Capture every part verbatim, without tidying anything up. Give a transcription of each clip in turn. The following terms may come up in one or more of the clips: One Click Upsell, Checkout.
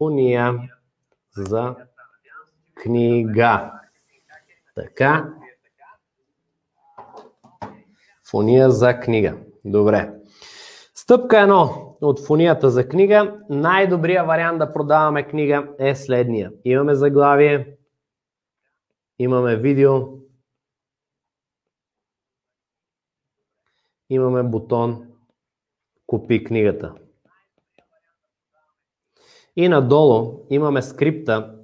уния за книга. Така. Фония за книга. Добре. Стъпка едно от фонията за книга. Най-добрият вариант да продаваме книга е следния. Имаме заглавие, имаме видео, имаме бутон "Купи книгата". И надолу имаме скрипта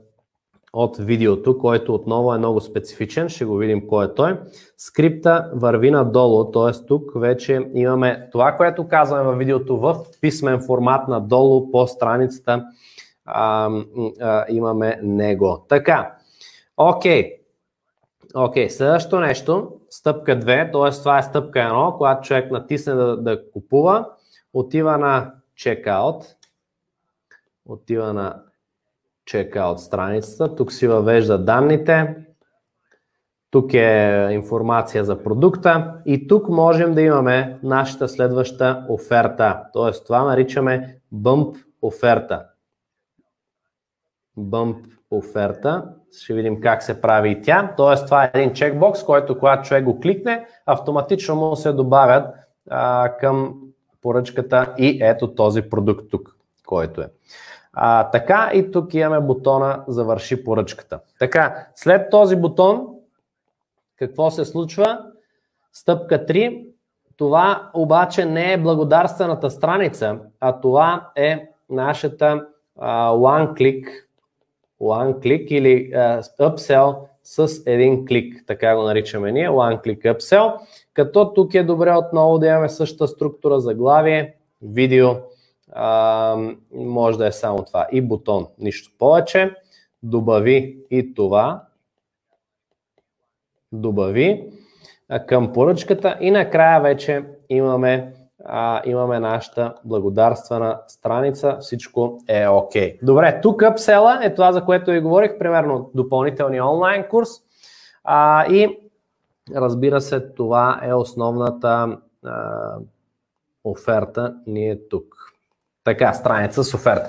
от видеото, който отново е много специфичен. Ще го видим кой е той. Скрипта върви надолу, т.е. тук вече имаме това, което казваме във видеото в писмен формат, надолу по страницата а, а, имаме него. Така, окей. Окей, следващото нещо, стъпка две, т.е. това е стъпка едно, когато човек натисне да, да купува, отива на Checkout, отива на Checkout страницата, тук си въвежда данните, тук е информация за продукта и тук можем да имаме нашата следваща оферта, т.е. това наричаме Bump оферта. Bump оферта, ще видим как се прави и тя, т.е. това е един чекбокс, който когато човек го кликне, автоматично му се добавят а, към поръчката и ето този продукт тук, който е. А, така, и тук имаме бутона "Завърши поръчката". Така, след този бутон, какво се случва? Стъпка три, това обаче не е благодарствената страница, а това е нашата а, One Click, One Click или а, Upsell с един клик, така го наричаме ние, One Click Upsell, като тук е добре отново да имаме същата структура, заглавие, видео, Uh, може да е само това и бутон, нищо повече. Добави и това, добави към поръчката и накрая вече имаме, uh, имаме нашата благодарствена страница, всичко е ОК. Okay. Добре, тук апсела е това, за което ви говорих, примерно допълнителния онлайн курс uh, и разбира се, това е основната uh, оферта ни е тук. Така, страница с оферта.